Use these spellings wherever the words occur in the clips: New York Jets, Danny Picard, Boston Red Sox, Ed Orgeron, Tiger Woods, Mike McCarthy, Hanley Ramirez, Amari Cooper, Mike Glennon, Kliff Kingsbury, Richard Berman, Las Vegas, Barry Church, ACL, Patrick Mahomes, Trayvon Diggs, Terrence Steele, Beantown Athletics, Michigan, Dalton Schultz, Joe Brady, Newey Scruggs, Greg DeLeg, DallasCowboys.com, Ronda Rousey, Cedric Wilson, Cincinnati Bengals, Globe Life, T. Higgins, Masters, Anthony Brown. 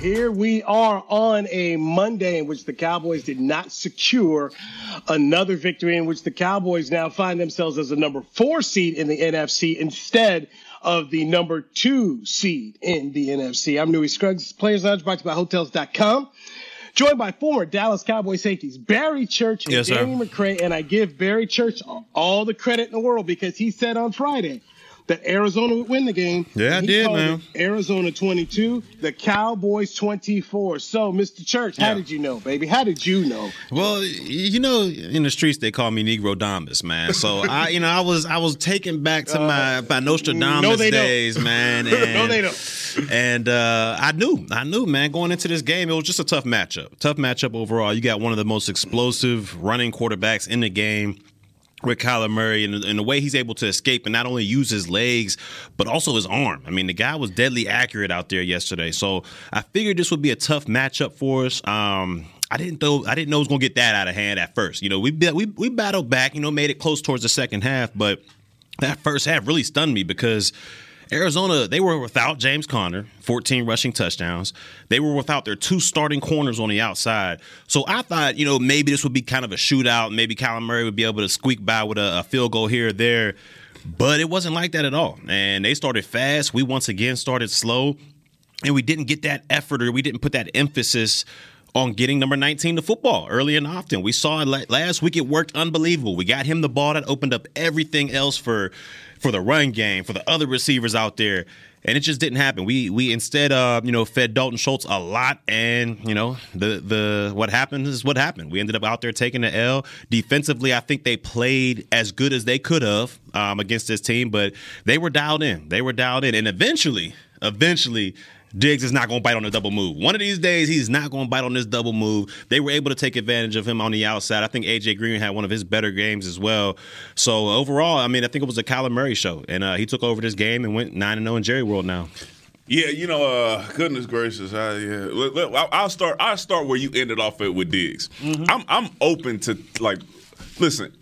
Here we are on a Monday in which the Cowboys did not secure another victory, in which the Cowboys now find themselves as a number 4 seed in the NFC instead of the number 2 seed in the NFC. I'm Newey Scruggs. Players Lounge brought to you by Hotels.com. Joined by former Dallas Cowboys safeties Barry Church and Danny McCray. And I give Barry Church all the credit in the world because he said on Friday that Arizona would win the game. Yeah, I did, man. Arizona 22, the Cowboys 24. So, Mr. Church, how did you know, baby? How did you know? Well, you know, in the streets they call me Negro Domus, man. So I was taken back to my Nostradamus days, man. And, no, they don't. And I knew, man, going into this game, it was just a tough matchup. Tough matchup overall. You got one of the most explosive running quarterbacks in the game with Kyler Murray, and the way he's able to escape and not only use his legs, but also his arm. I mean, the guy was deadly accurate out there yesterday. So I figured this would be a tough matchup for us. I didn't know it was going to get that out of hand at first. You know, we battled back, you know, made it close towards the second half. But that first half really stunned me because Arizona, they were without James Conner, 14 rushing touchdowns. They were without their 2 starting corners on the outside. So I thought, you know, maybe this would be kind of a shootout. Maybe Kyler Murray would be able to squeak by with a field goal here or there. But it wasn't like that at all. And they started fast. We once again started slow. And we didn't get that effort, or we didn't put that emphasis on getting number 19 the football early and often. We saw it last week. It worked unbelievable. We got him the ball. That opened up everything else for the run game, for the other receivers out there. And it just didn't happen. We instead, fed Dalton Schultz a lot. And, you know, the what happened is what happened. We ended up out there taking the L. Defensively, I think they played as good as they could have against this team. But they were dialed in. And eventually, Diggs is not going to bite on the double move. One of these days, he's not going to bite on this double move. They were able to take advantage of him on the outside. I think A.J. Green had one of his better games as well. So, overall, I mean, I think it was a Kyler Murray show. And he took over this game and went 9-0 in Jerry World now. Yeah, you know, goodness gracious. I'll start where you ended off at with Diggs. Mm-hmm. I'm open to, like, listen,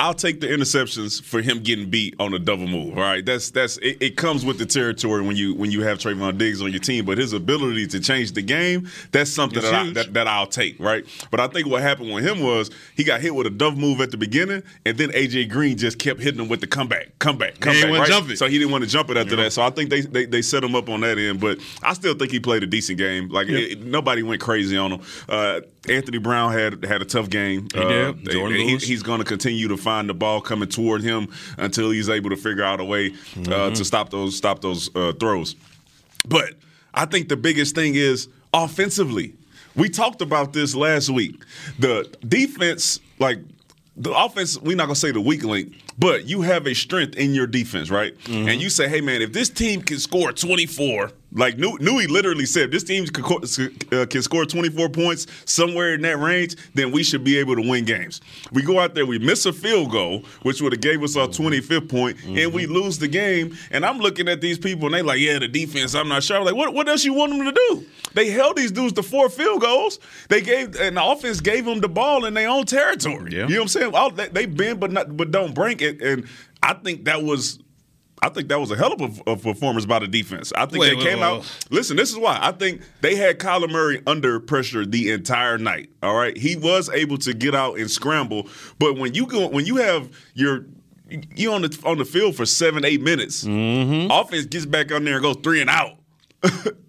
I'll take the interceptions for him getting beat on a double move. All right, it comes with the territory when you have Trayvon Diggs on your team. But his ability to change the game, that's something that I'll take. Right, but I think what happened with him was he got hit with a double move at the beginning, and then A.J. Green just kept hitting him with the comeback. Right? Jump it. So he didn't want to jump it after that. So I think they set him up on that end. But I still think he played a decent game. Like nobody went crazy on him. Anthony Brown had a tough game. He did. He's going to continue to find the ball coming toward him until he's able to figure out a way to stop those throws. But I think the biggest thing is offensively. We talked about this last week. The defense, like the offense, we're not going to say the weak link, but you have a strength in your defense, right? Mm-hmm. And you say, hey, man, if this team can score 24, like Newey literally said, this team can score 24 points somewhere in that range, then we should be able to win games. We go out there, we miss a field goal, which would have gave us our 25th point, and we lose the game. And I'm looking at these people, and they like, yeah, the defense, I'm not sure. I'm like, what else you want them to do? They held these dudes to 4 field goals. And the offense gave them the ball in their own territory. Yeah. You know what I'm saying? They bend but don't break it. And I think that was a hell of a performance by the defense. I think they came out. Listen, this is why. I think they had Kyler Murray under pressure the entire night, all right? He was able to get out and scramble. But when you're on the field for 7-8 minutes, offense gets back on there and goes 3 and out.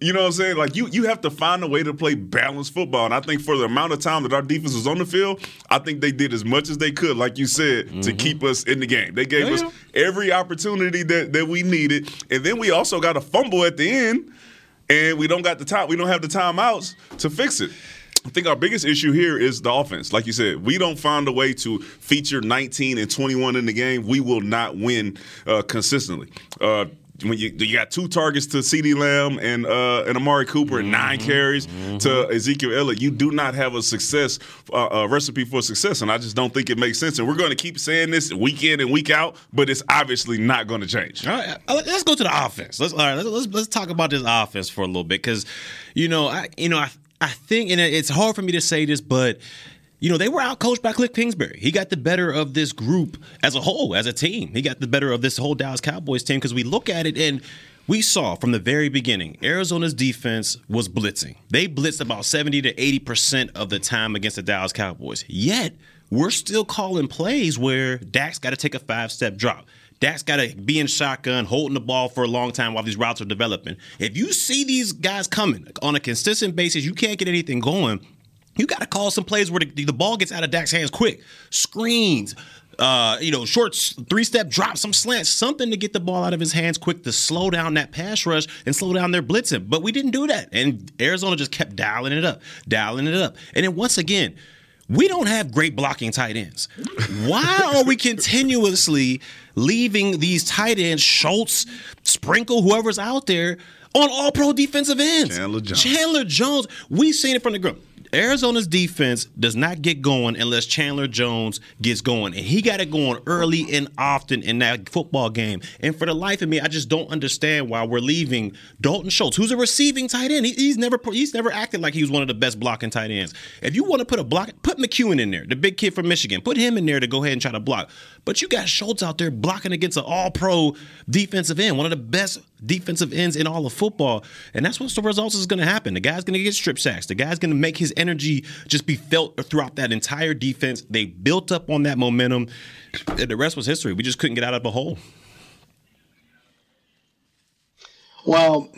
You know what I'm saying? Like you have to find a way to play balanced football. And I think for the amount of time that our defense was on the field, I think they did as much as they could, like you said, to keep us in the game. They gave us every opportunity that we needed. And then we also got a fumble at the end, and we don't have the timeouts to fix it. I think our biggest issue here is the offense. Like you said, we don't find a way to feature 19 and 21 in the game. We will not win consistently. when you got 2 targets to CeeDee Lamb and Amari Cooper and 9 carries to Ezekiel Elliott, you do not have a recipe for success, and I just don't think it makes sense. And we're going to keep saying this week in and week out, but it's obviously not going to change. All right, let's go to the offense. Let's talk about this offense for a little bit because, I think, and it's hard for me to say this, but they were outcoached by Kliff Kingsbury. He got the better of this group as a whole, as a team. He got the better of this whole Dallas Cowboys team because we look at it and we saw from the very beginning, Arizona's defense was blitzing. They blitzed about 70 to 80% of the time against the Dallas Cowboys. Yet, we're still calling plays where Dak's got to take a 5-step drop. Dak's got to be in shotgun, holding the ball for a long time while these routes are developing. If you see these guys coming on a consistent basis, you can't get anything going. You got to call some plays where the ball gets out of Dak's hands quick. Screens, short 3-step drops, some slants, something to get the ball out of his hands quick to slow down that pass rush and slow down their blitzing. But we didn't do that. And Arizona just kept dialing it up. And then once again, we don't have great blocking tight ends. Why are we continuously leaving these tight ends, Schultz, Sprinkle, whoever's out there, on all-pro defensive ends? Chandler Jones. We've seen it from the group. Arizona's defense does not get going unless Chandler Jones gets going. And he got it going early and often in that football game. And for the life of me, I just don't understand why we're leaving Dalton Schultz, who's a receiving tight end. He's never acted like he was one of the best blocking tight ends. If you want to put a block, put McEwen in there, the big kid from Michigan. Put him in there to go ahead and try to block. But you got Schultz out there blocking against an all-pro defensive end, one of the best defensive ends in all of football. And that's what the results is going to happen. The guy's going to get strip sacks. The guy's going to make his energy just be felt throughout that entire defense. They built up on that momentum. The rest was history. We just couldn't get out of a hole. Well,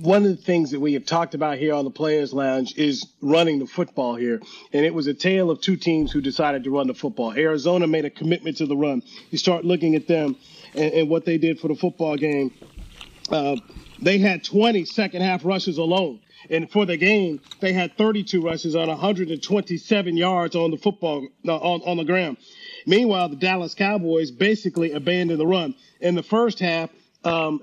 one of the things that we have talked about here on the Players Lounge is running the football here. And it was a tale of two teams who decided to run the football. Arizona made a commitment to the run. You start looking at them and what they did for the football game. They had 20 second-half rushes alone. And for the game, they had 32 rushes on 127 yards on the football on the ground. Meanwhile, the Dallas Cowboys basically abandoned the run. In the first half,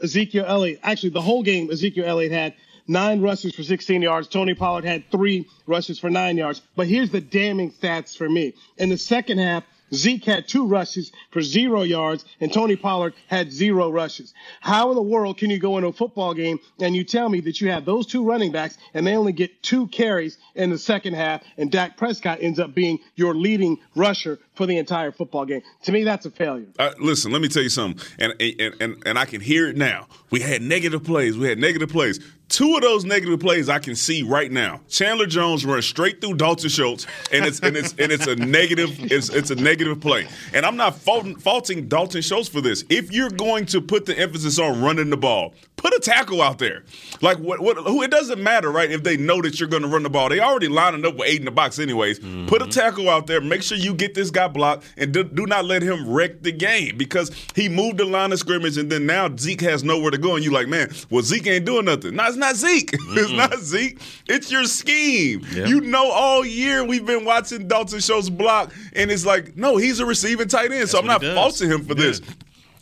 Ezekiel Elliott, actually the whole game, Ezekiel Elliott had 9 rushes for 16 yards. Tony Pollard had 3 rushes for 9 yards. But here's the damning stats for me. In the second half, Zeke had 2 rushes for 0 yards, and Tony Pollard had 0 rushes. How in the world can you go into a football game and you tell me that you have those 2 running backs and they only get 2 carries in the second half, and Dak Prescott ends up being your leading rusher for the entire football game? To me, that's a failure. Listen, let me tell you something, and I can hear it now. We had negative plays. 2 of those negative plays I can see right now. Chandler Jones runs straight through Dalton Schultz, and it's a negative. It's a negative play, and I'm not faulting Dalton Schultz for this. If you're going to put the emphasis on running the ball, put a tackle out there. Like who? It doesn't matter, right? If they know that you're going to run the ball, they already lining up with 8 in the box anyways. Mm-hmm. Put a tackle out there. Make sure you get this guy blocked, and do not let him wreck the game because he moved the line of scrimmage, and then now Zeke has nowhere to go, and you're like, man, well Zeke ain't doing nothing. No, it's not Zeke. Mm-mm. It's not Zeke. It's your scheme. Yep. All year we've been watching Dalton Schultz block, and it's like, no, he's a receiving tight end, so I'm not faulting him for this.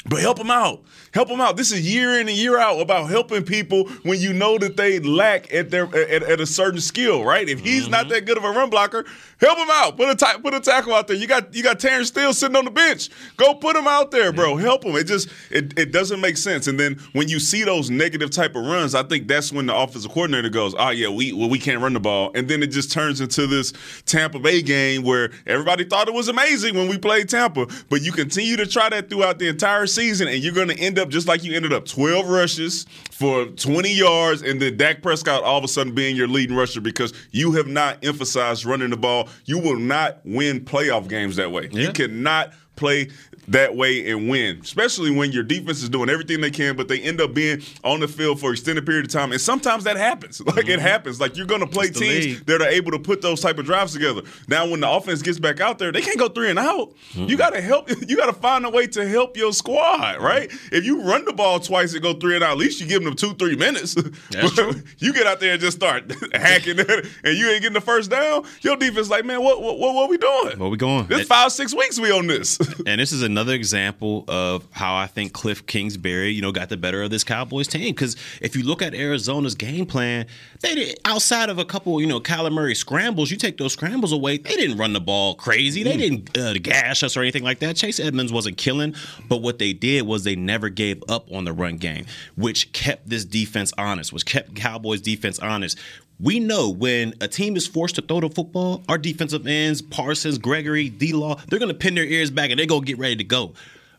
But help him out. Help them out. This is year in and year out about helping people when you know that they lack at their at a certain skill, right? If he's not that good of a run blocker, help him out. Put a tackle out there. You got Terrence Steele sitting on the bench. Go put him out there, bro. Help him. It doesn't make sense. And then when you see those negative type of runs, I think that's when the offensive coordinator goes, oh yeah, we can't run the ball. And then it just turns into this Tampa Bay game where everybody thought it was amazing when we played Tampa, but you continue to try that throughout the entire season, and you're going to end up just like you ended up, 12 rushes for 20 yards, and then Dak Prescott all of a sudden being your leading rusher because you have not emphasized running the ball. You will not win playoff games that way. Yeah. You cannot play that way and win, especially when your defense is doing everything they can, but they end up being on the field for an extended period of time. And sometimes that happens. It happens. You're going to play teams that are able to put those type of drives together. Now, when the offense gets back out there, they can't go 3 and out. Mm-hmm. You got to help. You got to find a way to help your squad, right? Mm-hmm. If you run the ball twice and go 3 and out, at least you're giving them 2-3 minutes. That's true. You get out there and just start hacking it, and you ain't getting the first down, your defense like, man, what are we doing? Where we going? It's 5-6 weeks we on this. And this is a another example of how I think Kliff Kingsbury, you know, got the better of this Cowboys team. Because if you look at Arizona's game plan, they did, outside of a couple, you know, Kyler Murray scrambles, you take those scrambles away, they didn't run the ball crazy. They didn't gash us or anything like that. Chase Edmonds wasn't killing, but what they did was they never gave up on the run game, which kept this defense honest, which kept Cowboys defense honest. We know when a team is forced to throw the football, our defensive ends, Parsons, Gregory, D-Law, they're going to pin their ears back and they're going to get ready to go.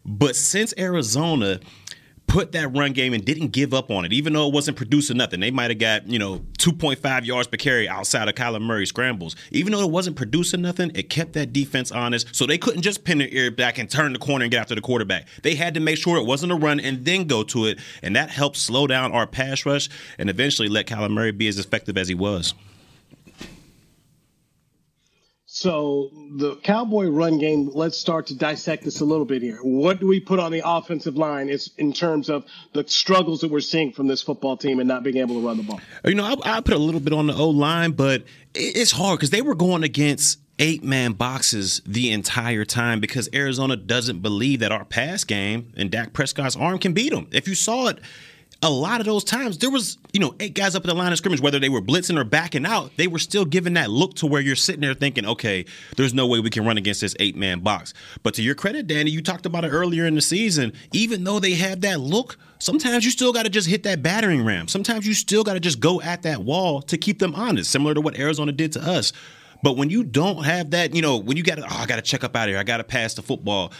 But since Arizona put that run game and didn't give up on it, even though it wasn't producing nothing, they might have got, you know, 2.5 yards per carry outside of Kyler Murray scrambles. Even though it wasn't producing nothing, it kept that defense honest. So they couldn't just pin their ear back and turn the corner and get after the quarterback. They had to make sure it wasn't a run and then go to it. And that helped slow down our pass rush and eventually let Kyler Murray be as effective as he was. So the Cowboy run game, let's start to dissect this a little bit here. What do we put on the offensive line is in terms of the struggles that we're seeing from this football team and not being able to run the ball? You know, I put a little bit on the O-line, but it's hard because they were going against eight-man boxes the entire time because Arizona doesn't believe that our pass game and Dak Prescott's arm can beat them. If you saw it, a lot of those times, there was, you know, eight guys up at the line of scrimmage, whether they were blitzing or backing out, they were still giving that look to where you're sitting there thinking, okay, there's no way we can run against this eight-man box. But to your credit, Danny, you talked about it earlier in the season. Even though they had that look, sometimes you still got to just hit that battering ram. Sometimes you still got to just go at that wall to keep them honest, similar to what Arizona did to us. But when you don't have that, you know, when you got to, oh, I got to check up out of here, I got to pass the football,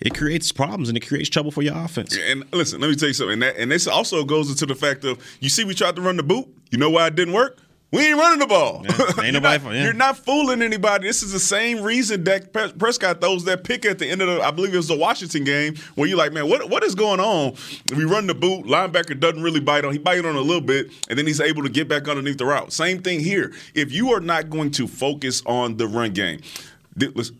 it creates problems and it creates trouble for your offense. And listen, let me tell you something. And this also goes into the fact of, you see, we tried to run the boot. You know why it didn't work? We ain't running the ball. Yeah, ain't you're not fooling anybody. This is the same reason Dak Prescott throws that pick at the end of the, I believe it was the Washington game, where you're like, man, what is going on? We run the boot. Linebacker doesn't really bite on. He bites on a little bit, and then he's able to get back underneath the route. Same thing here. If you are not going to focus on the run game,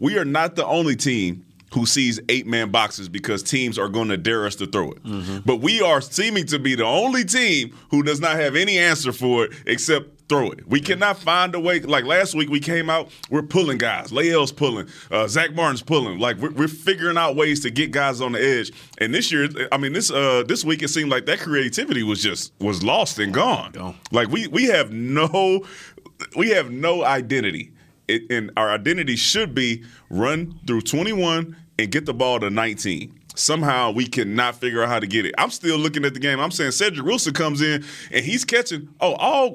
we are not the only team who sees eight-man boxes because teams are going to dare us to throw it. Mm-hmm. But we are seeming to be the only team who does not have any answer for it except throw it. We cannot find a way. Like last week we came out, we're pulling guys. Lael's pulling. Zach Martin's pulling. Like we're figuring out ways to get guys on the edge. And this year, I mean, this week it seemed like that creativity was lost and gone. Like we have no identity. And our identity should be run through 21 and get the ball to 19. Somehow we cannot figure out how to get it. I'm still looking at the game. I'm saying Cedric Wilson comes in and he's catching.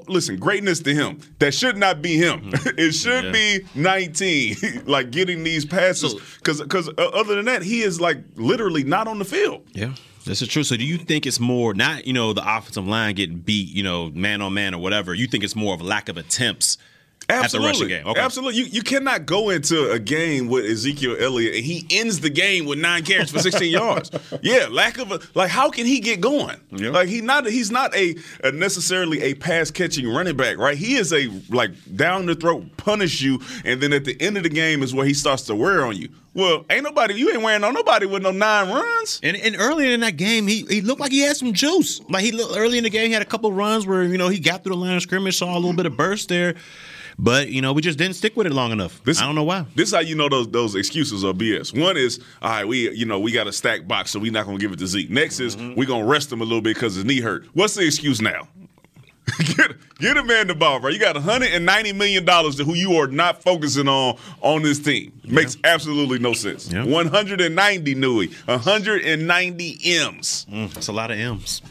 Listen, greatness to him. That should not be him. Mm-hmm. It should be 19, like getting these passes. Because other than that, he is like literally not on the field. Yeah. This is true. So do you think it's more not, you know, the offensive line getting beat, you know, man on man or whatever. You think it's more of a lack of attempts? Absolutely. At the rushing game. Okay. Absolutely. You cannot go into a game with Ezekiel Elliott and he ends the game with 9 carries for 16 yards. Yeah, how can he get going? Yeah. Like he's not necessarily a pass catching running back, right? He is a down the throat punish you, and then at the end of the game is where he starts to wear on you. Well, you ain't wearing on nobody with no 9 runs. And earlier in that game, he looked like he had some juice. Like early in the game, he had a couple runs where, you know, he got through the line of scrimmage, saw a little bit of burst there. But, you know, we just didn't stick with it long enough. I don't know why. This is how you know those excuses are BS. One is, all right, we got a stack box, so we're not going to give it to Zeke. Next is, we're going to rest him a little bit because his knee hurt. What's the excuse now? Get a man the ball, bro. You got $190 million to who you are not focusing on this team. Yeah. Makes absolutely no sense. Yeah. 190 Newey, 190 M's. That's a lot of M's.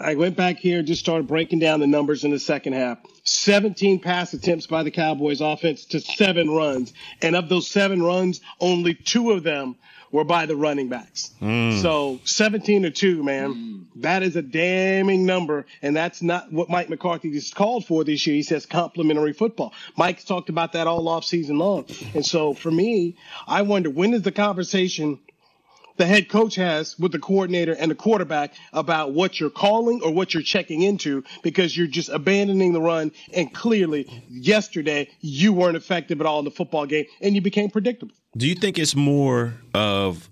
I went back here and just started breaking down the numbers in the second half. 17 pass attempts by the Cowboys offense to 7 runs. And of those 7 runs, only 2 of them were by the running backs. So 17 to 2, man, that is a damning number. And that's not what Mike McCarthy just called for this year. He says complimentary football. Mike's talked about that all offseason long. And so for me, I wonder, when is the conversation the head coach has with the coordinator and the quarterback about what you're calling or what you're checking into, because you're just abandoning the run. And clearly yesterday you weren't effective at all in the football game and you became predictable. Do you think it's more of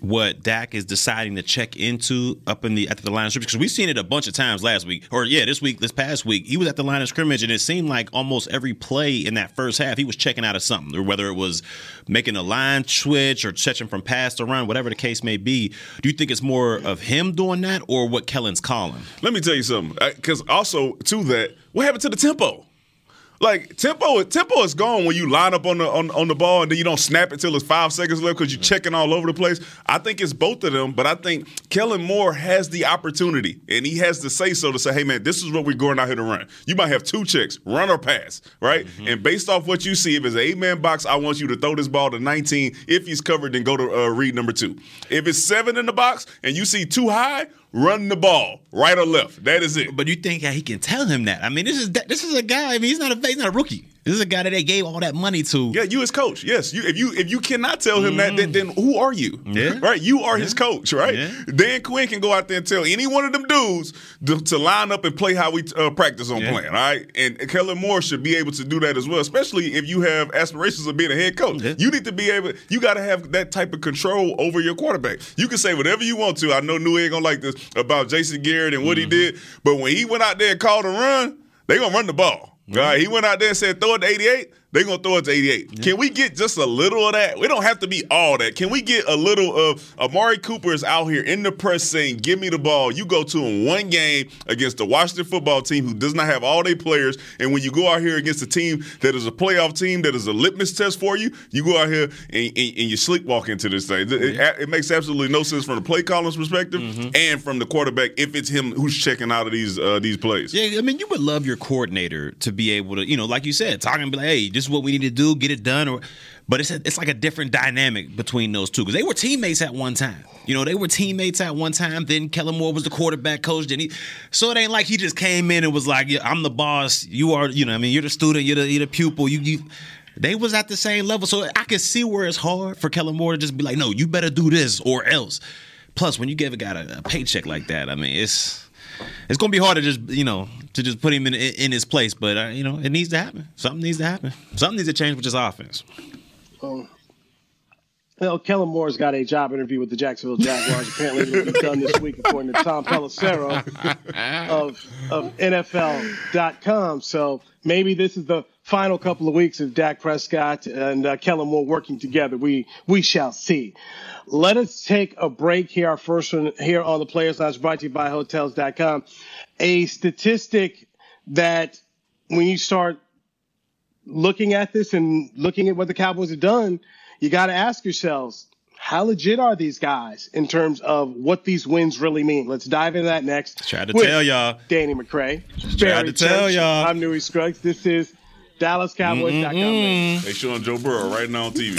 what Dak is deciding to check into up in the at the line of scrimmage, because we've seen it a bunch of times last week, or this past week, he was at the line of scrimmage, and it seemed like almost every play in that first half, he was checking out of something, or whether it was making a line switch or checking from pass to run, whatever the case may be. Do you think it's more of him doing that or what Kellen's calling? Let me tell you something, because also to that, what happened to the tempo? Like, tempo is gone when you line up on the ball and then you don't snap it till it's 5 seconds left because you're checking all over the place. I think it's both of them, but I think Kellen Moore has the opportunity and he has the say-so to say, hey, man, this is what we're going out here to run. You might have two checks, run or pass, right? Mm-hmm. And based off what you see, if it's an eight-man box, I want you to throw this ball to 19. If he's covered, then go to read number two. If it's seven in the box and you see too high, run the ball, right or left. That is it. But you think he can tell him that? I mean, this is a guy. I mean, he's not a rookie. This is a guy that they gave all that money to. Yeah, you as coach. Yes, if you cannot tell him that, then who are you? Yeah. Right, you are his coach. Right. Yeah. Dan Quinn can go out there and tell any one of them dudes to line up and play how we practice on plan. All right, and Kellen Moore should be able to do that as well, especially if you have aspirations of being a head coach. Yeah. You need to be able. You got to have that type of control over your quarterback. You can say whatever you want to. I know Newey ain't gonna like this about Jason Garrett and what he did, but when he went out there and called a run, they gonna run the ball. Right, he went out there and said, throw it to 88. They're going to throw it to 88. Yeah. Can we get just a little of that? We don't have to be all that. Can we get a little of Amari Cooper is out here in the press saying, give me the ball. You go to him one game against the Washington football team who does not have all their players. And when you go out here against a team that is a playoff team, that is a litmus test for you, you go out here and you sleepwalk into this thing. Yeah. It makes absolutely no sense from the play caller's perspective and from the quarterback if it's him who's checking out of these plays. Yeah, I mean, you would love your coordinator to be able to, you know, like you said, talk and be like, hey, this is what we need to do, get it done. But it's like a different dynamic between those two because they were teammates at one time. You know, they were teammates at one time. Then Kellen Moore was the quarterback coach. So it ain't like he just came in and was like, yeah, I'm the boss. You are, you know, I mean, you're the student. You're the pupil. They was at the same level. So I can see where it's hard for Kellen Moore to just be like, no, you better do this or else. Plus, when you give a guy a paycheck like that, I mean, it's going to be hard to just, you know, to just put him in his place. But, you know, it needs to happen. Something needs to happen. Something needs to change with his offense. Well, Kellen Moore's got a job interview with the Jacksonville Jaguars. Apparently it will be done this week, according to Tom Pelissero of NFL.com. So maybe this is the final couple of weeks of Dak Prescott and Kellen Moore working together. We shall see. Let us take a break here. Our first one here on the Players Lounge brought to you by Hotels.com. A statistic that when you start looking at this and looking at what the Cowboys have done, you got to ask yourselves, how legit are these guys in terms of what these wins really mean? Let's dive into that next. Tried to tell y'all. Danny McCray. Tried to tell y'all. I'm Newey Scruggs. This is DallasCowboys.com. Mm-hmm. They showing Joe Burrow right now on TV.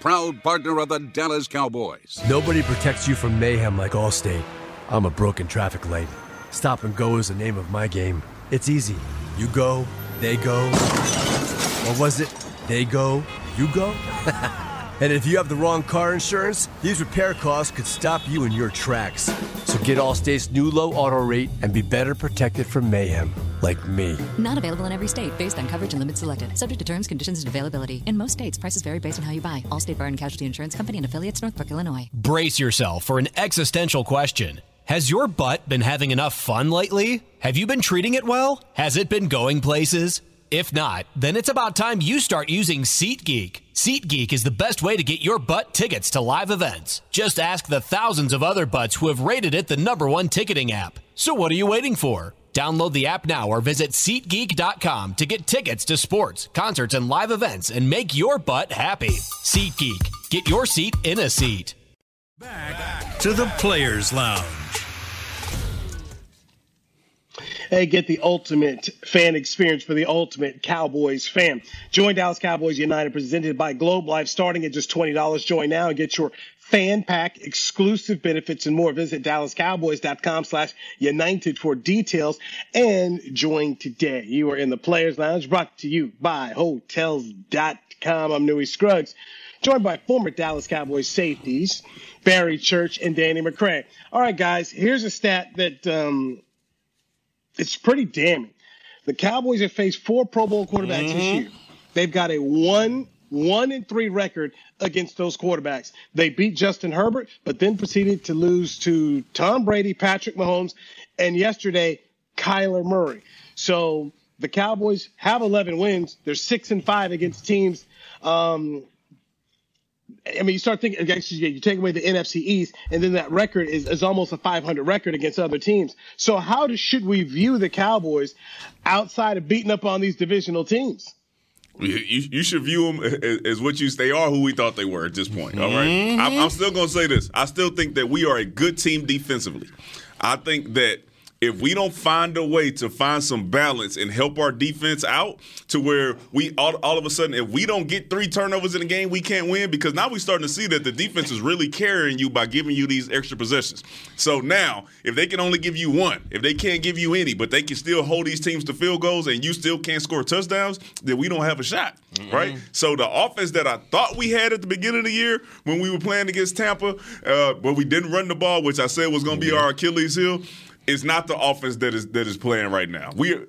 Proud partner of the Dallas Cowboys. Nobody protects you from mayhem like Allstate. I'm a broken traffic light. Stop and go is the name of my game. It's easy. You go, they go. Or was it they go, you go? And if you have the wrong car insurance, these repair costs could stop you in your tracks. So get Allstate's new low auto rate and be better protected from mayhem. Like me. Not available in every state based on coverage and limits selected. Subject to terms, conditions, and availability. In most states, prices vary based on how you buy. Allstate Fire and Casualty Insurance Company and affiliates, Northbrook, Illinois. Brace yourself for an existential question. Has your butt been having enough fun lately? Have you been treating it well? Has it been going places? If not, then it's about time you start using SeatGeek. SeatGeek is the best way to get your butt tickets to live events. Just ask the thousands of other butts who have rated it the number one ticketing app. So what are you waiting for? Download the app now or visit SeatGeek.com to get tickets to sports, concerts, and live events and make your butt happy. SeatGeek. Get your seat in a seat. Back to the Players Lounge. Hey, get the ultimate fan experience for the ultimate Cowboys fan. Join Dallas Cowboys United, presented by Globe Life, starting at just $20. Join now and get your fan pack, exclusive benefits, and more. Visit DallasCowboys.com/United for details and join today. You are in the Players Lounge, brought to you by Hotels.com. I'm Newey Scruggs, joined by former Dallas Cowboys safeties Barry Church and Danny McCray. All right, guys, here's a stat that it's pretty damning. The Cowboys have faced four Pro Bowl quarterbacks this year. They've got a 1-3 record against those quarterbacks. They beat Justin Herbert, but then proceeded to lose to Tom Brady, Patrick Mahomes, and yesterday, Kyler Murray. So the Cowboys have 11 wins. They're 6-5 against teams. I mean, you start thinking, you take away the NFC East, and then that record is almost a 500 record against other teams. So how should we view the Cowboys outside of beating up on these divisional teams? You should view them as what they are, who we thought they were at this point. All right, I'm still going to say this. I still think that we are a good team defensively. I think that if we don't find a way to find some balance and help our defense out to where we all of a sudden, if we don't get three turnovers in the game, we can't win, because now we're starting to see that the defense is really carrying you by giving you these extra possessions. So now, if they can only give you one, if they can't give you any, but they can still hold these teams to field goals and you still can't score touchdowns, then we don't have a shot, right? So the offense that I thought we had at the beginning of the year when we were playing against Tampa, where we didn't run the ball, which I said was going to be our Achilles heel, it's not the offense that is playing right now. I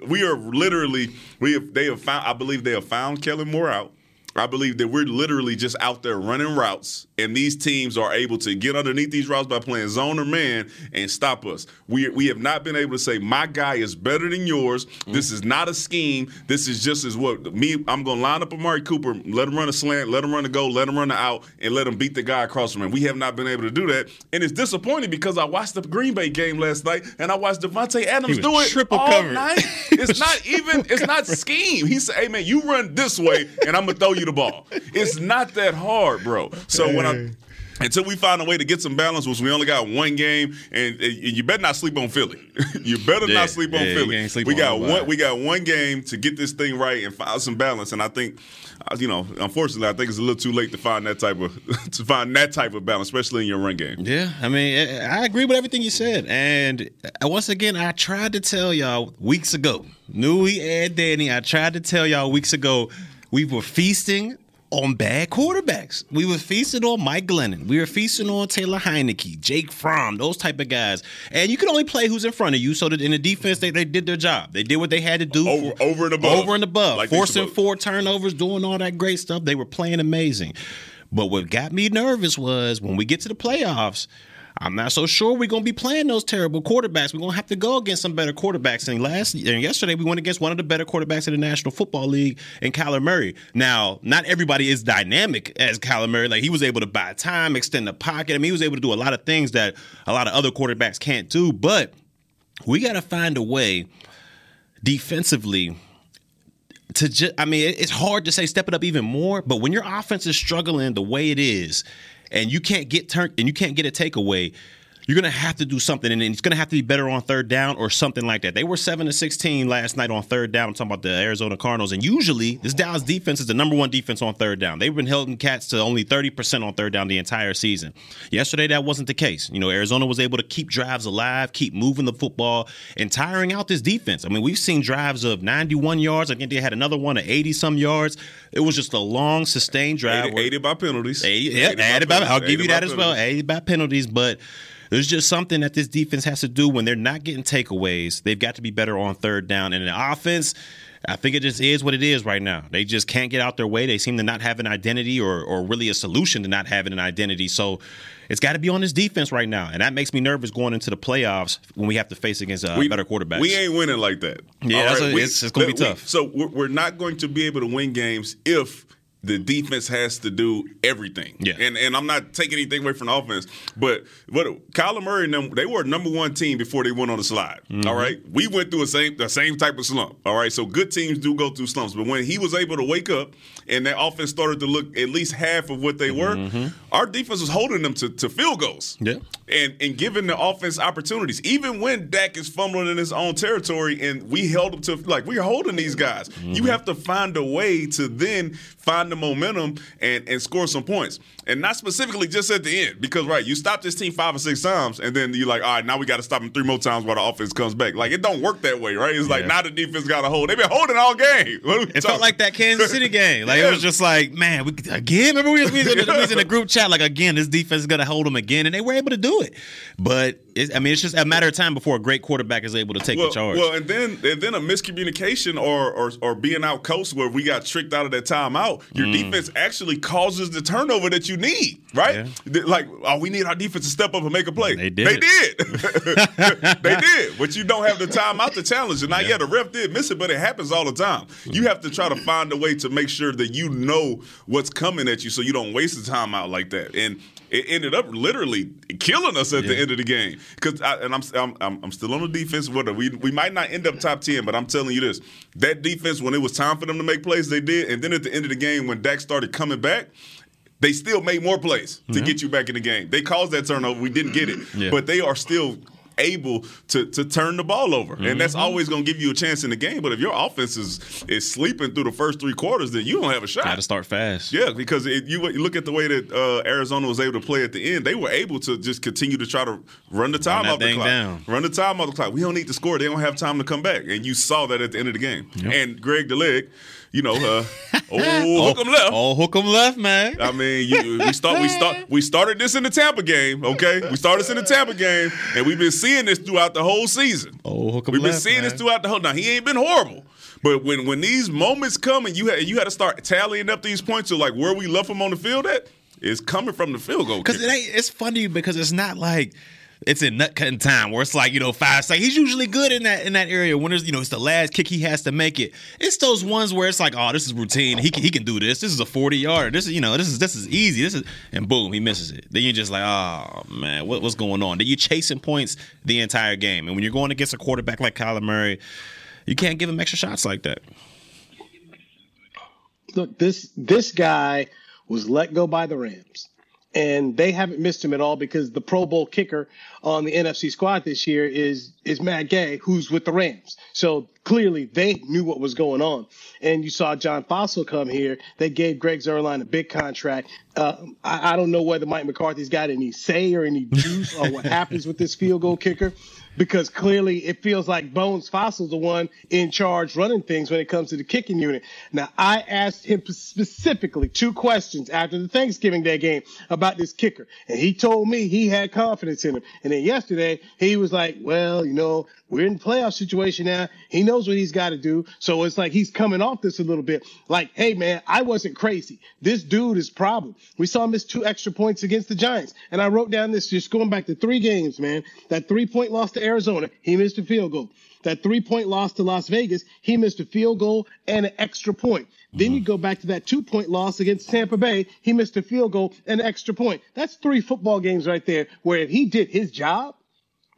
believe they have found Kellen Moore out. I believe that we're literally just out there running routes, and these teams are able to get underneath these routes by playing zone or man and stop us. We have not been able to say, my guy is better than yours. This is not a scheme. This is just as what me. I'm going to line up Amari Cooper, let him run a slant, let him run a go, let him run an out, and let him beat the guy across from him. We have not been able to do that. And it's disappointing because I watched the Green Bay game last night, and I watched Devontae Adams do it triple all covered. Night. It's not even – it's not scheme. He said, hey, man, you run this way, and I'm going to throw you the ball. It's not that hard, bro. So until we find a way to get some balance, which we only got one game, and you better not sleep on Philly. You better not sleep on Philly. We got one game to get this thing right and find some balance. And I think, unfortunately, I think it's a little too late to find that type of balance, especially in your run game. Yeah, I mean, I agree with everything you said. And once again, I tried to tell y'all weeks ago. Newey and Danny, I tried to tell y'all weeks ago. We were feasting on bad quarterbacks. We were feasting on Mike Glennon. We were feasting on Taylor Heineke, Jake Fromm, those type of guys. And you can only play who's in front of you. So that in the defense, they did their job. They did what they had to do. Over and above. Like forcing four turnovers, doing all that great stuff. They were playing amazing. But what got me nervous was when we get to the playoffs, I'm not so sure we're going to be playing those terrible quarterbacks. We're going to have to go against some better quarterbacks. And yesterday we went against one of the better quarterbacks in the National Football League in Kyler Murray. Now, not everybody is dynamic as Kyler Murray. Like, he was able to buy time, extend the pocket. I mean, he was able to do a lot of things that a lot of other quarterbacks can't do. But we got to find a way defensively to just – I mean, it's hard to say step it up even more. But when your offense is struggling the way it is – and you can't get turned, and you can't get a takeaway, you're going to have to do something, and it's going to have to be better on third down or something like that. They were 7-16 last night on third down. I'm talking about the Arizona Cardinals, and usually this Dallas defense is the number one defense on third down. They've been holding cats to only 30% on third down the entire season. Yesterday, that wasn't the case. You know, Arizona was able to keep drives alive, keep moving the football, and tiring out this defense. I mean, we've seen drives of 91 yards. I think they had another one of 80-some yards. It was just a long, sustained drive. 80 by penalties. 80 by penalties. I'll give you that as well. 80 by penalties, but There's just something that this defense has to do when they're not getting takeaways. They've got to be better on third down. And in the offense, I think it just is what it is right now. They just can't get out their way. They seem to not have an identity or really a solution to not having an identity. So it's got to be on this defense right now. And that makes me nervous going into the playoffs when we have to face against better quarterbacks. We ain't winning like that. Yeah, that's right? It's going to be tough. So we're not going to be able to win games if the defense has to do everything. Yeah. And I'm not taking anything away from the offense. But Kyler Murray and them, they were a number one team before they went on the slide. Mm-hmm. All right? We went through the same type of slump. All right? So good teams do go through slumps. But when he was able to wake up and that offense started to look at least half of what they were, mm-hmm. our defense was holding them to field goals. Yeah. And giving the offense opportunities. Even when Dak is fumbling in his own territory and we held them to – like, we're holding these guys. Mm-hmm. You have to find a way to then find the momentum and score some points. And not specifically just at the end because, right, you stop this team 5 or 6 times and then you're like, all right, now we got to stop them 3 more times while the offense comes back. Like, it don't work that way, right? It's like, now the defense got to hold. They've been holding all game. It felt like that Kansas City game. Like, yeah. It was just like, man, again? Remember we was in the group chat, like, again, this defense is going to hold them again. And they were able to do it. But, it's just a matter of time before a great quarterback is able to take the charge. Well, and then a miscommunication or being out coast where we got tricked out of that timeout, your defense actually causes the turnover that you need, right? Yeah. Like, oh, we need our defense to step up and make a play. They did. They did. But you don't have the timeout to challenge it. Now, yeah, the ref did miss it, but it happens all the time. You have to try to find a way to make sure that you know what's coming at you so you don't waste the timeout like that. And it ended up literally killing us at the end of the game. Because I'm still on the defense. We might not end up top 10, but I'm telling you this. That defense, when it was time for them to make plays, they did. And then at the end of the game, when Dak started coming back, they still made more plays to get you back in the game. They caused that turnover. We didn't get it. Yeah. But they are still able to turn the ball over. And that's always going to give you a chance in the game. But if your offense is sleeping through the first 3 quarters, then you don't have a shot. Got to start fast. Yeah, because you look at the way that Arizona was able to play at the end. They were able to just continue to try to run the time out the clock. Run the time out the clock. We don't need to score. They don't have time to come back. And you saw that at the end of the game. Yep. And Greg DeLeg, you know, hook 'em left. Oh, hook 'em left, man. I mean, we started this in the Tampa game, okay? We started this in the Tampa game, and we've been seeing this throughout the whole season. Oh, hook 'em left. We've been seeing this throughout the whole. Now, he ain't been horrible. But when these moments come and you had to start tallying up these points of like where we left them on the field at, it's coming from the field goal. Because it's funny because it's not like it's in nut-cutting time where it's like, 5 seconds. He's usually good in that area when there's, it's the last kick he has to make it. It's those ones where it's like, oh, this is routine. He can do this. This is a 40-yarder. This is, this is easy. And boom, he misses it. Then you're just like, oh, man, what's going on? Then you're chasing points the entire game. And when you're going against a quarterback like Kyler Murray, you can't give him extra shots like that. Look, this guy was let go by the Rams. And they haven't missed him at all because the Pro Bowl kicker on the NFC squad this year is Matt Gay, who's with the Rams. So clearly they knew what was going on. And you saw John Fassel come here. They gave Greg Zuerlein a big contract. I don't know whether Mike McCarthy's got any say or any juice on what happens with this field goal kicker, because clearly it feels like Bones Fassel's the one in charge running things when it comes to the kicking unit. Now, I asked him specifically 2 questions after the Thanksgiving Day game about this kicker, and he told me he had confidence in him. And then yesterday, he was like, well, we're in the playoff situation now. He knows what he's got to do. So it's like he's coming off this a little bit. Like, hey, man, I wasn't crazy. This dude is problem. We saw him miss 2 extra points against the Giants. And I wrote down this, just going back to 3 games, man. That 3-point loss to Arizona, he missed a field goal. That 3-point loss to Las Vegas, he missed a field goal and an extra point. Then you go back to that 2-point loss against Tampa Bay, he missed a field goal and an extra point. That's 3 football games right there where if he did his job,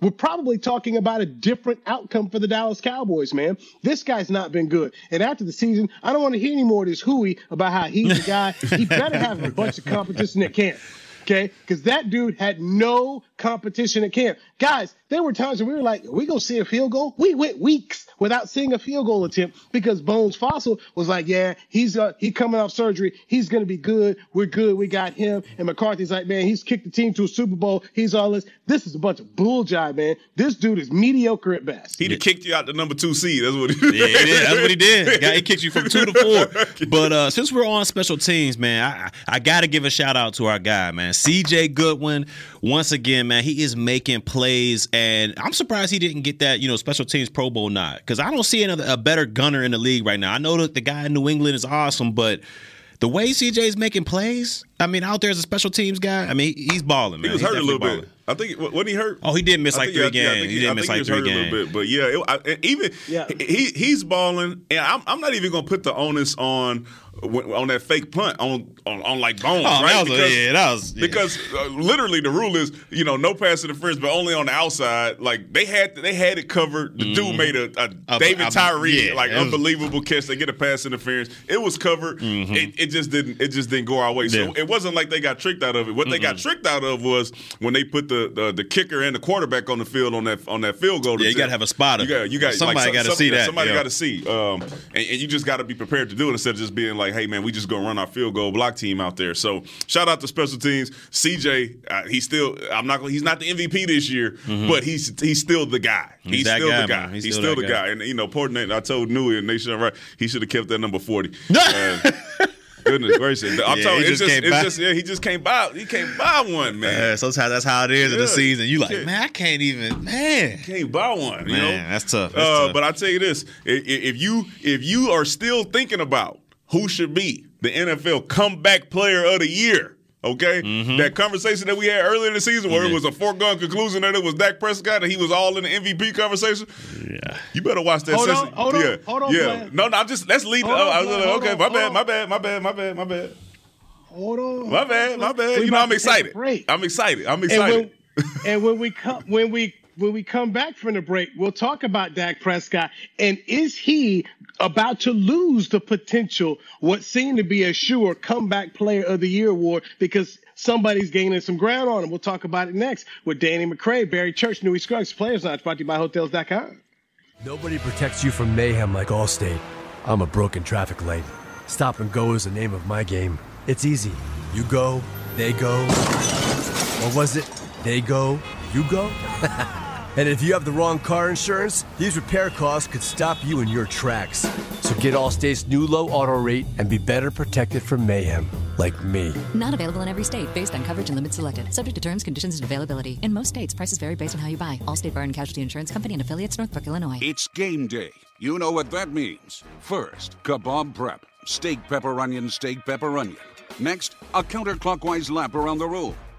we're probably talking about a different outcome for the Dallas Cowboys, man. This guy's not been good. And after the season, I don't want to hear any more of this hooey about how he's the guy. He better have a bunch of competition at camp. Okay, because that dude had no competition at camp. Guys, there were times when we were like, are we going to see a field goal? We went weeks without seeing a field goal attempt because Bones Fassel was like, yeah, he's coming off surgery. He's going to be good. We're good. We got him. And McCarthy's like, man, he's kicked the team to a Super Bowl. He's all this. This is a bunch of bull jive, man. This dude is mediocre at best. He'd have kicked you out the number 2 seed. That's what he did. Yeah, he did. That's what he did. He kicked you from 2 to 4. But since we're on special teams, man, I got to give a shout out to our guy, man. C.J. Goodwin, once again, Edelman, man, he is making plays, and I'm surprised he didn't get that, you know, special teams Pro Bowl nod, because I don't see a better gunner in the league right now. I know that the guy in New England is awesome, but the way CJ's making plays, I mean, out there as a special teams guy, I mean, he's balling, man. He was hurt a little bit. I think, wasn't he hurt? Oh, he did miss like three games. He did miss like three games. A little bit, but he's balling, and I'm not even gonna put the onus on that fake punt on like Bones, right? Because literally the rule is, you know, no pass interference, but only on the outside. Like they had it covered. The dude made a David Tyree unbelievable catch. They get a pass interference. It was covered. Mm-hmm. It just didn't go our way. So it wasn't like they got tricked out of it. What they got tricked out of was when they put the kicker and the quarterback on the field on that field goal. Yeah, you got to have a spotter. Somebody got to see that. And you just got to be prepared to do it instead of just being like, hey, man, we just going to run our field goal block team out there. So shout out to special teams. CJ, he's not the MVP this year, but he's still the guy. He's still the guy. And, you know, I told Newey and Nation, right, he should have kept that number 40. Goodness gracious! I'm telling you, he just can't buy. He can't buy one, man. Sometimes that's how it is in the season. You like, man, I can't even, man. Can't buy one. Man, you know? That's tough. But I tell you this: if you are still thinking about who should be the NFL comeback player of the year, okay, that conversation that we had earlier in the season where it was a foregone conclusion that it was Dak Prescott and he was all in the MVP conversation. Yeah, you better watch that. Hold on. No, just let's lead. My bad. Hold on. My bad. You know, I'm excited. And when we come back from the break, we'll talk about Dak Prescott and is he about to lose the potential, what seemed to be a sure comeback player of the year award, because somebody's gaining some ground on him. We'll talk about it next with Danny McCray, Barry Church, Newey Scruggs, Players Lounge, brought to you by Hotels.com. Nobody protects you from mayhem like Allstate. I'm a broken traffic light. Stop and go is the name of my game. It's easy. You go, they go. Or was it they go, you go? And if you have the wrong car insurance, these repair costs could stop you in your tracks. So get Allstate's new low auto rate and be better protected from mayhem, like me. Not available in every state, based on coverage and limits selected. Subject to terms, conditions, and availability. In most states, prices vary based on how you buy. Allstate Fire and Casualty Insurance Company and affiliates, Northbrook, Illinois. It's game day. You know what that means. First, kebab prep. Steak, pepper, onion, steak, pepper, onion. Next, a counterclockwise lap around the room.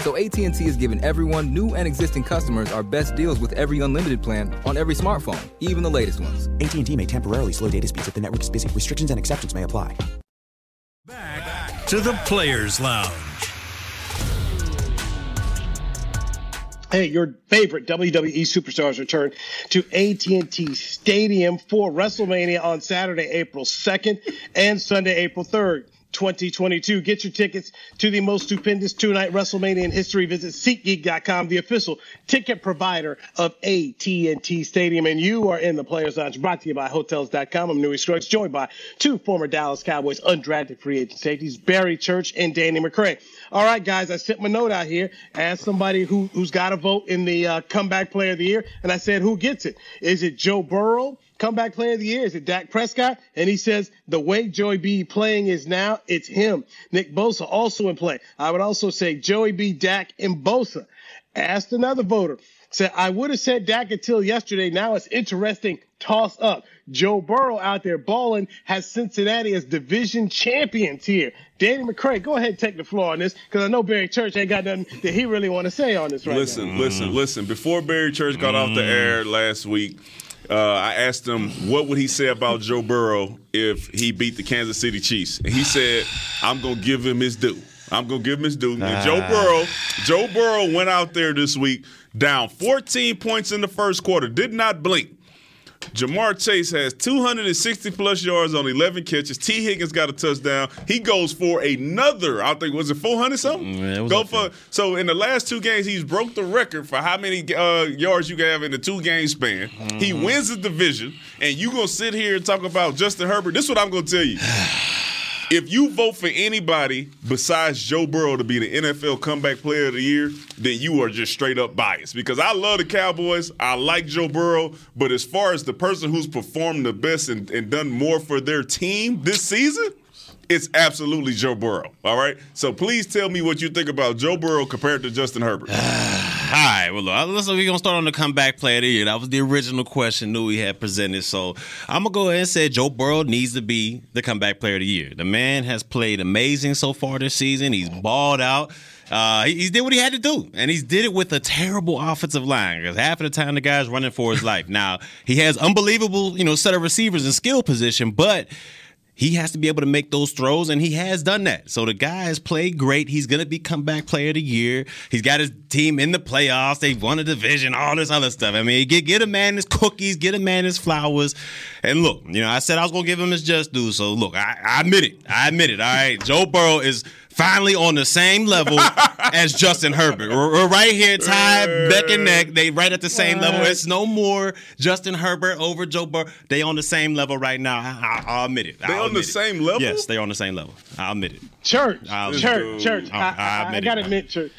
So AT&T is giving everyone, new and existing customers, our best deals with every unlimited plan on every smartphone, even the latest ones. AT&T may temporarily slow data speeds if the network is busy. Restrictions and exceptions may apply. Back to the Players Lounge. Hey, your favorite WWE superstars return to AT&T Stadium for WrestleMania on Saturday, April 2nd and Sunday, April 3rd. 2022. Get your tickets to the most stupendous two-night WrestleMania in history. Visit SeatGeek.com, the official ticket provider of AT&T Stadium. And you are in the Players Lounge, brought to you by Hotels.com. I'm Newey Scruggs, joined by two former Dallas Cowboys undrafted free agent safeties, Barry Church and Danny McCray. All right, guys, I sent my note out here, asked somebody who's got a vote in the comeback player of the year, and I said, who gets it? Is it Joe Burrow? Comeback player of the year? Is it Dak Prescott? And he says, the way Joey B playing is now, it's him. Nick Bosa also in play. I would also say Joey B, Dak, and Bosa. Asked another voter. said, I would have said Dak until yesterday. Now it's interesting. Toss up. Joe Burrow out there balling, has Cincinnati as division champions here. Danny McCray, go ahead and take the floor on this, because I know Barry Church ain't got nothing that he really want to say on this right now. Listen. Before Barry Church got off the air last week, I asked him what would he say about Joe Burrow if he beat the Kansas City Chiefs. And he said, I'm going to give him his due. I'm going to give him his due. And Joe Burrow went out there this week down 14 points in the first quarter, did not blink. Ja'Marr Chase has 260-plus yards on 11 catches. T. Higgins got a touchdown. He goes for another, I think, was it 400-something? So in the last two games, he's broke the record for how many yards you can have in a two-game span. Mm-hmm. He wins the division, and you going to sit here and talk about Justin Herbert. This is what I'm going to tell you. If you vote for anybody besides Joe Burrow to be the NFL Comeback Player of the Year, then you are just straight up biased. Because I love the Cowboys. I like Joe Burrow. But as far as the person who's performed the best and done more for their team this season, it's absolutely Joe Burrow. All right? So please tell me what you think about Joe Burrow compared to Justin Herbert. All right, well, look, we're going to start on the comeback player of the year. That was the original question Newey had presented. So I'm going to go ahead and say Joe Burrow needs to be the comeback player of the year. The man has played amazing so far this season. He's balled out. He did what he had to do, and he did it with a terrible offensive line because half of the time the guy's running for his life. Now, he has unbelievable, set of receivers and skill position, but he has to be able to make those throws, and he has done that. So the guy has played great. He's going to be comeback player of the year. He's got his team in the playoffs. They've won a division, all this other stuff. I mean, get a man his cookies, get a man his flowers. And look, I said I was going to give him his just due. So, look, I admit it, all right? Joe Burrow is finally on the same level as Justin Herbert. We're right here, tied neck and neck. They right at the same level. It's no more Justin Herbert over Joe Burrow. They on the same level right now. I'll admit it. They on the same level? Yes, they on the same level. I'll admit it. Church. I got to admit, Church.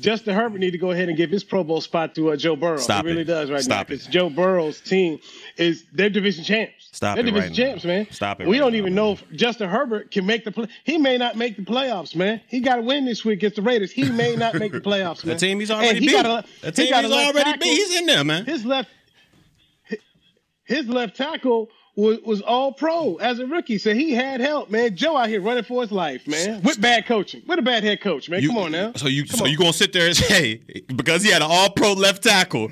Justin Herbert need to go ahead and give his Pro Bowl spot to Joe Burrow. Stop it. He really does right now. Because Joe Burrow's team is their division champs. Stop it right now. They're division champs, man. Stop it. We don't even know if Justin Herbert can make the play. He may not make the playoffs, man. He got to win this week against the Raiders. He may not make the playoffs, man. The team he's already beat. He's in there, man. His left tackle was all pro as a rookie, so he had help, man. Joe out here running for his life, man. With bad coaching, with a bad head coach, man. Come on now. So you gonna sit there and say because he had an all pro left tackle,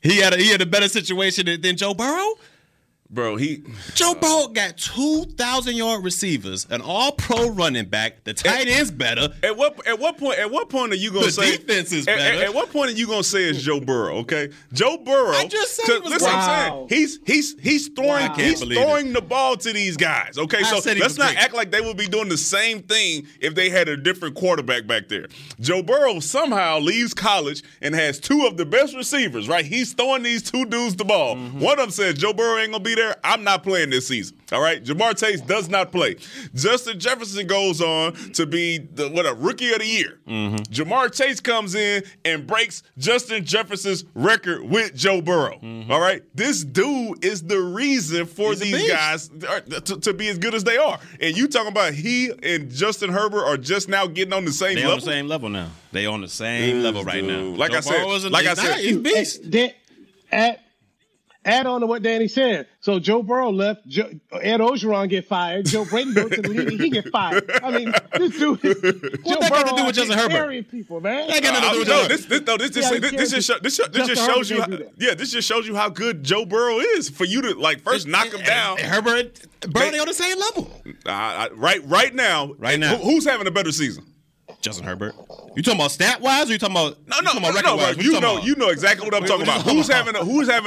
he had a better situation than Joe Burrow? Bro, Joe Burrow got 2,000-yard receivers, an all-pro running back. The tight end's better. At what point are you gonna say the defense is better? At what point are you gonna say it's Joe Burrow? Okay, Joe Burrow. I just said I'm saying he's throwing the ball to these guys. Okay, so let's not act like they would be doing the same thing if they had a different quarterback back there. Joe Burrow somehow leaves college and has two of the best receivers. Right, he's throwing these two dudes the ball. Mm-hmm. One of them says Joe Burrow ain't gonna be there, I'm not playing this season. All right, Ja'Marr Chase does not play. Justin Jefferson goes on to be a rookie of the year. Mm-hmm. Ja'Marr Chase comes in and breaks Justin Jefferson's record with Joe Burrow. Mm-hmm. All right, this dude is the reason for these guys to be as good as they are. And you talking about he and Justin Herbert are just now getting on the same level? They're on the same level now. They on the same level right now. Like I said, he's beast. Add on to what Danny said. So Joe Burrow left. Ed Orgeron get fired. Joe Brady goes to the league and he get fired. I mean, this dude is what that got to do with Justin Herbert? Carrying people, man. That got to do This just shows you how good Joe Burrow is. For you to first knock him down. Herbert, Burrow, they on the same level. Right now. Who's having a better season? Justin Herbert. You talking about stat wise or you talking about record wise? You know exactly what I'm talking about. Who's having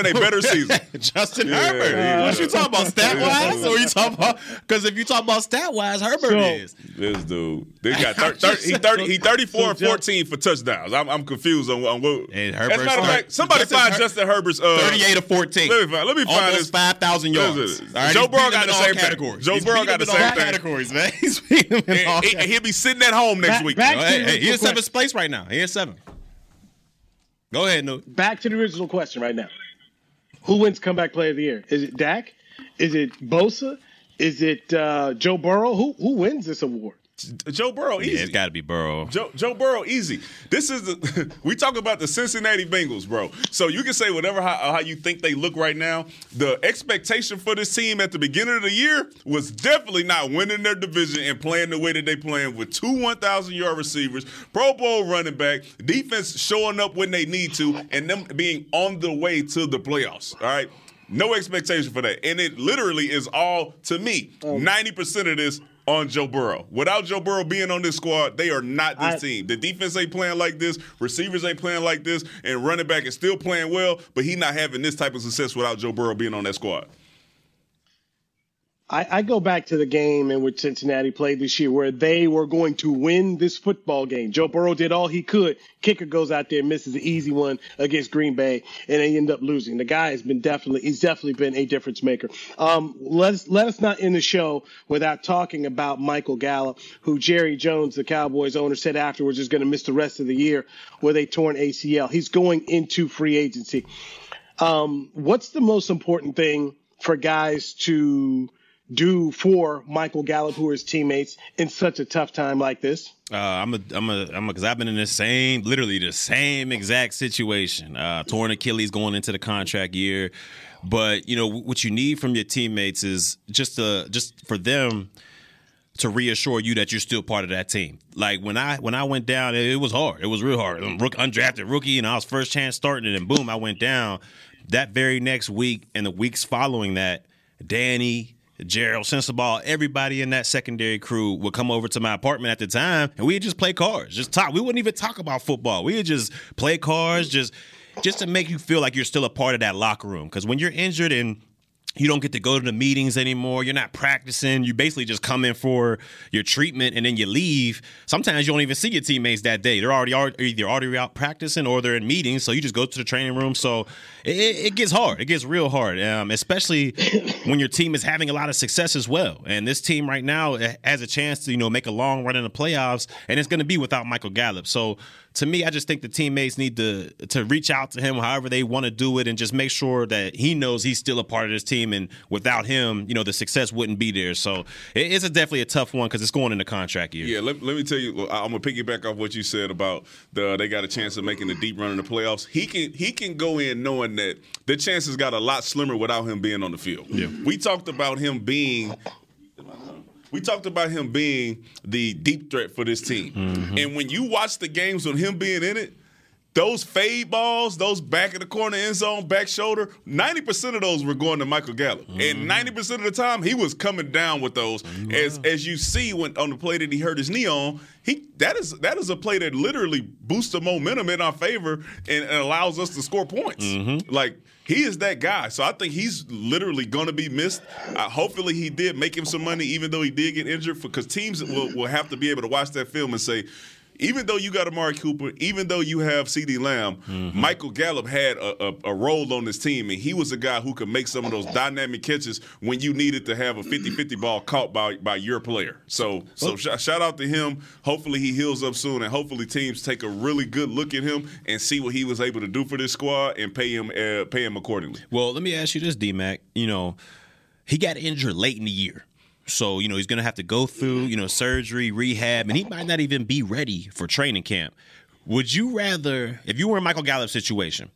a better season? Justin Herbert. What you talking about, stat wise or you talking about? Because if you talk about stat wise, Herbert is this dude. They got 34 and 14 for touchdowns. I'm confused on what. And Herbert's, as a matter of fact, somebody find Justin Herbert's 38 of 14. Let me find almost this 5,000 yards. Right, Joe Burrow got the same categories. Joe Burrow got the same categories, man. He's beating him in all categories. He'll be sitting at home next week. He is 7th place right now. He is 7. Go ahead, Newey. Back to the original question right now. Who wins comeback player of the year? Is it Dak? Is it Bosa? Is it Joe Burrow? Who wins this award? Joe Burrow, easy. Yeah, it's got to be Burrow. Joe Burrow, easy. This is the we talk about the Cincinnati Bengals, bro. So you can say whatever how you think they look right now. The expectation for this team at the beginning of the year was definitely not winning their division and playing the way that they playing with 2 1,000-yard receivers, Pro Bowl running back, defense showing up when they need to, and them being on the way to the playoffs. All right. No expectation for that. And it literally is all, to me, 90% of this on Joe Burrow. Without Joe Burrow being on this squad, they are not this team. The defense ain't playing like this, receivers ain't playing like this, and running back is still playing well, but he's not having this type of success without Joe Burrow being on that squad. I go back to the game in which Cincinnati played this year where they were going to win this football game. Joe Burrow did all he could. Kicker goes out there and misses an easy one against Green Bay, and they end up losing. The guy has been definitely been a difference maker. Let us not end the show without talking about Michael Gallup, who Jerry Jones, the Cowboys owner, said afterwards is going to miss the rest of the year with a torn ACL. He's going into free agency. What's the most important thing for guys to do for Michael Gallup, who are his teammates, in such a tough time like this? Because I've been in the same exact situation. Torn Achilles going into the contract year, but you know what you need from your teammates is just for them to reassure you that you're still part of that team. Like when I went down, it was hard. It was real hard. I'm undrafted rookie, and I was first chance starting it, and boom, I went down. That very next week and the weeks following that, Danny, Gerald, Sensabaugh, everybody in that secondary crew would come over to my apartment at the time, and we'd just play cards. Just talk. We wouldn't even talk about football. We would just play cards, just to make you feel like you're still a part of that locker room. Because when you're injured and you don't get to go to the meetings anymore, you're not practicing, you basically just come in for your treatment and then you leave. Sometimes you don't even see your teammates that day. They're either already out practicing or they're in meetings, so you just go to the training room. So it gets hard. It gets real hard, especially when your team is having a lot of success as well. And this team right now has a chance to, make a long run in the playoffs, and it's going to be without Michael Gallup. So to me, I just think the teammates need to reach out to him however they want to do it and just make sure that he knows he's still a part of this team, and without him, the success wouldn't be there. So it's definitely a tough one because it's going into contract year. Yeah, let me tell you, I'm going to piggyback off what you said about they got a chance of making the deep run in the playoffs. He can go in knowing that the chances got a lot slimmer without him being on the field. Yeah. We talked about him being the deep threat for this team. Mm-hmm. And when you watch the games with him being in it, those fade balls, those back of the corner end zone, back shoulder, 90% of those were going to Michael Gallup. Mm-hmm. And 90% of the time, he was coming down with those. Mm-hmm. As you see when on the play that he hurt his knee on, that is a play that literally boosts the momentum in our favor and allows us to score points. Mm-hmm. He is that guy. So I think he's literally going to be missed. Hopefully he did make him some money, even though he did get injured, because teams will have to be able to watch that film and say, even though you got Amari Cooper, even though you have CeeDee Lamb, mm-hmm, Michael Gallup had a role on this team, and he was a guy who could make some of those dynamic catches when you needed to have a 50-50 ball caught by your player. So shout out to him. Hopefully he heals up soon, and hopefully teams take a really good look at him and see what he was able to do for this squad and pay him accordingly. Well, let me ask you this, D-Mac. He got injured late in the year. So, he's going to have to go through, surgery, rehab, and he might not even be ready for training camp. Would you rather, if you were in Michael Gallup's situation,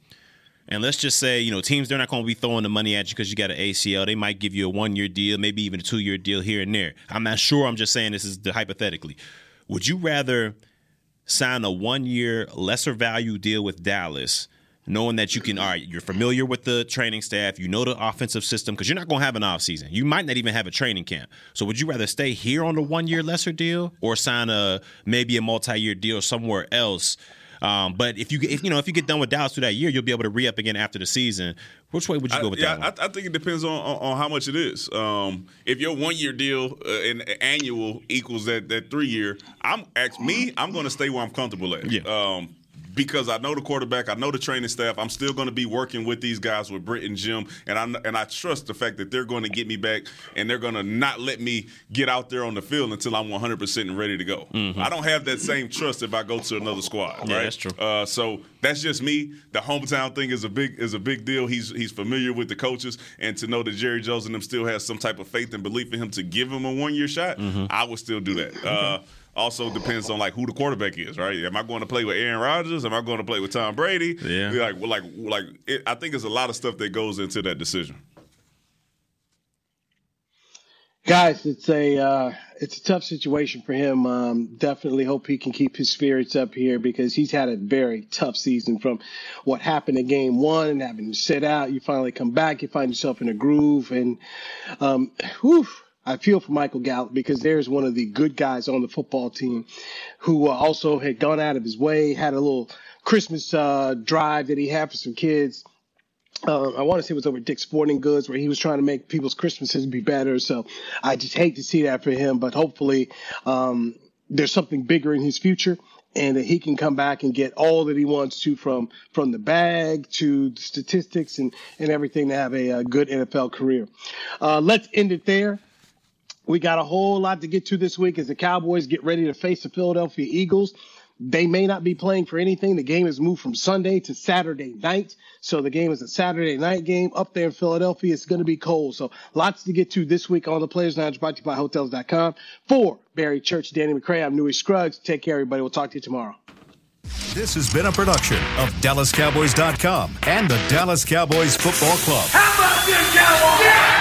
and let's just say, teams, they're not going to be throwing the money at you because you got an ACL. They might give you a 1-year deal, maybe even a 2-year deal here and there. I'm not sure. I'm just saying this is hypothetically. Would you rather sign a 1-year lesser value deal with Dallas, knowing that you're familiar with the training staff, the offensive system, because you're not going to have an offseason. You might not even have a training camp. So would you rather stay here on the 1-year lesser deal or sign maybe a multi-year deal somewhere else? But if you get done with Dallas through that year, you'll be able to re-up again after the season. Which way would you go with that one? I think it depends on how much it is. If your 1-year deal and annual equals that 3-year, I'm going to stay where I'm comfortable at. Yeah. because I know the quarterback, I know the training staff. I'm still going to be working with these guys, with Britt and Jim, and I trust the fact that they're going to get me back and they're going to not let me get out there on the field until I'm 100% and ready to go. Mm-hmm. I don't have that same trust if I go to another squad. Right? Yeah, that's true. So that's just me. The hometown thing is a big deal. He's familiar with the coaches, and to know that Jerry Jones and them still has some type of faith and belief in him to give him a one-year shot, mm-hmm. I would still do that. Also depends on like who the quarterback is, right? Am I going to play with Aaron Rodgers? Am I going to play with Tom Brady? Yeah, I think there's a lot of stuff that goes into that decision. Guys, it's a tough situation for him. Definitely hope he can keep his spirits up here, because he's had a very tough season, from what happened in game one and having to sit out. You finally come back, you find yourself in a groove, and I feel for Michael Gallup, because there's one of the good guys on the football team who also had gone out of his way, had a little Christmas drive that he had for some kids. I want to say it was over at Dick's Sporting Goods, where he was trying to make people's Christmases be better. So I just hate to see that for him, but hopefully there's something bigger in his future, and that he can come back and get all that he wants to, from the bag to the statistics and everything, to have a good NFL career. Let's end it there. We got a whole lot to get to this week as the Cowboys get ready to face the Philadelphia Eagles. They may not be playing for anything. The game is moved from Sunday to Saturday night. So the game is a Saturday night game up there in Philadelphia. It's going to be cold. So lots to get to this week on the Players Lounge, brought to you by Hotels.com. For Barry Church, Danny McCray, I'm Newey Scruggs. Take care, everybody. We'll talk to you tomorrow. This has been a production of DallasCowboys.com and the Dallas Cowboys Football Club. How about this, Cowboys? Yeah!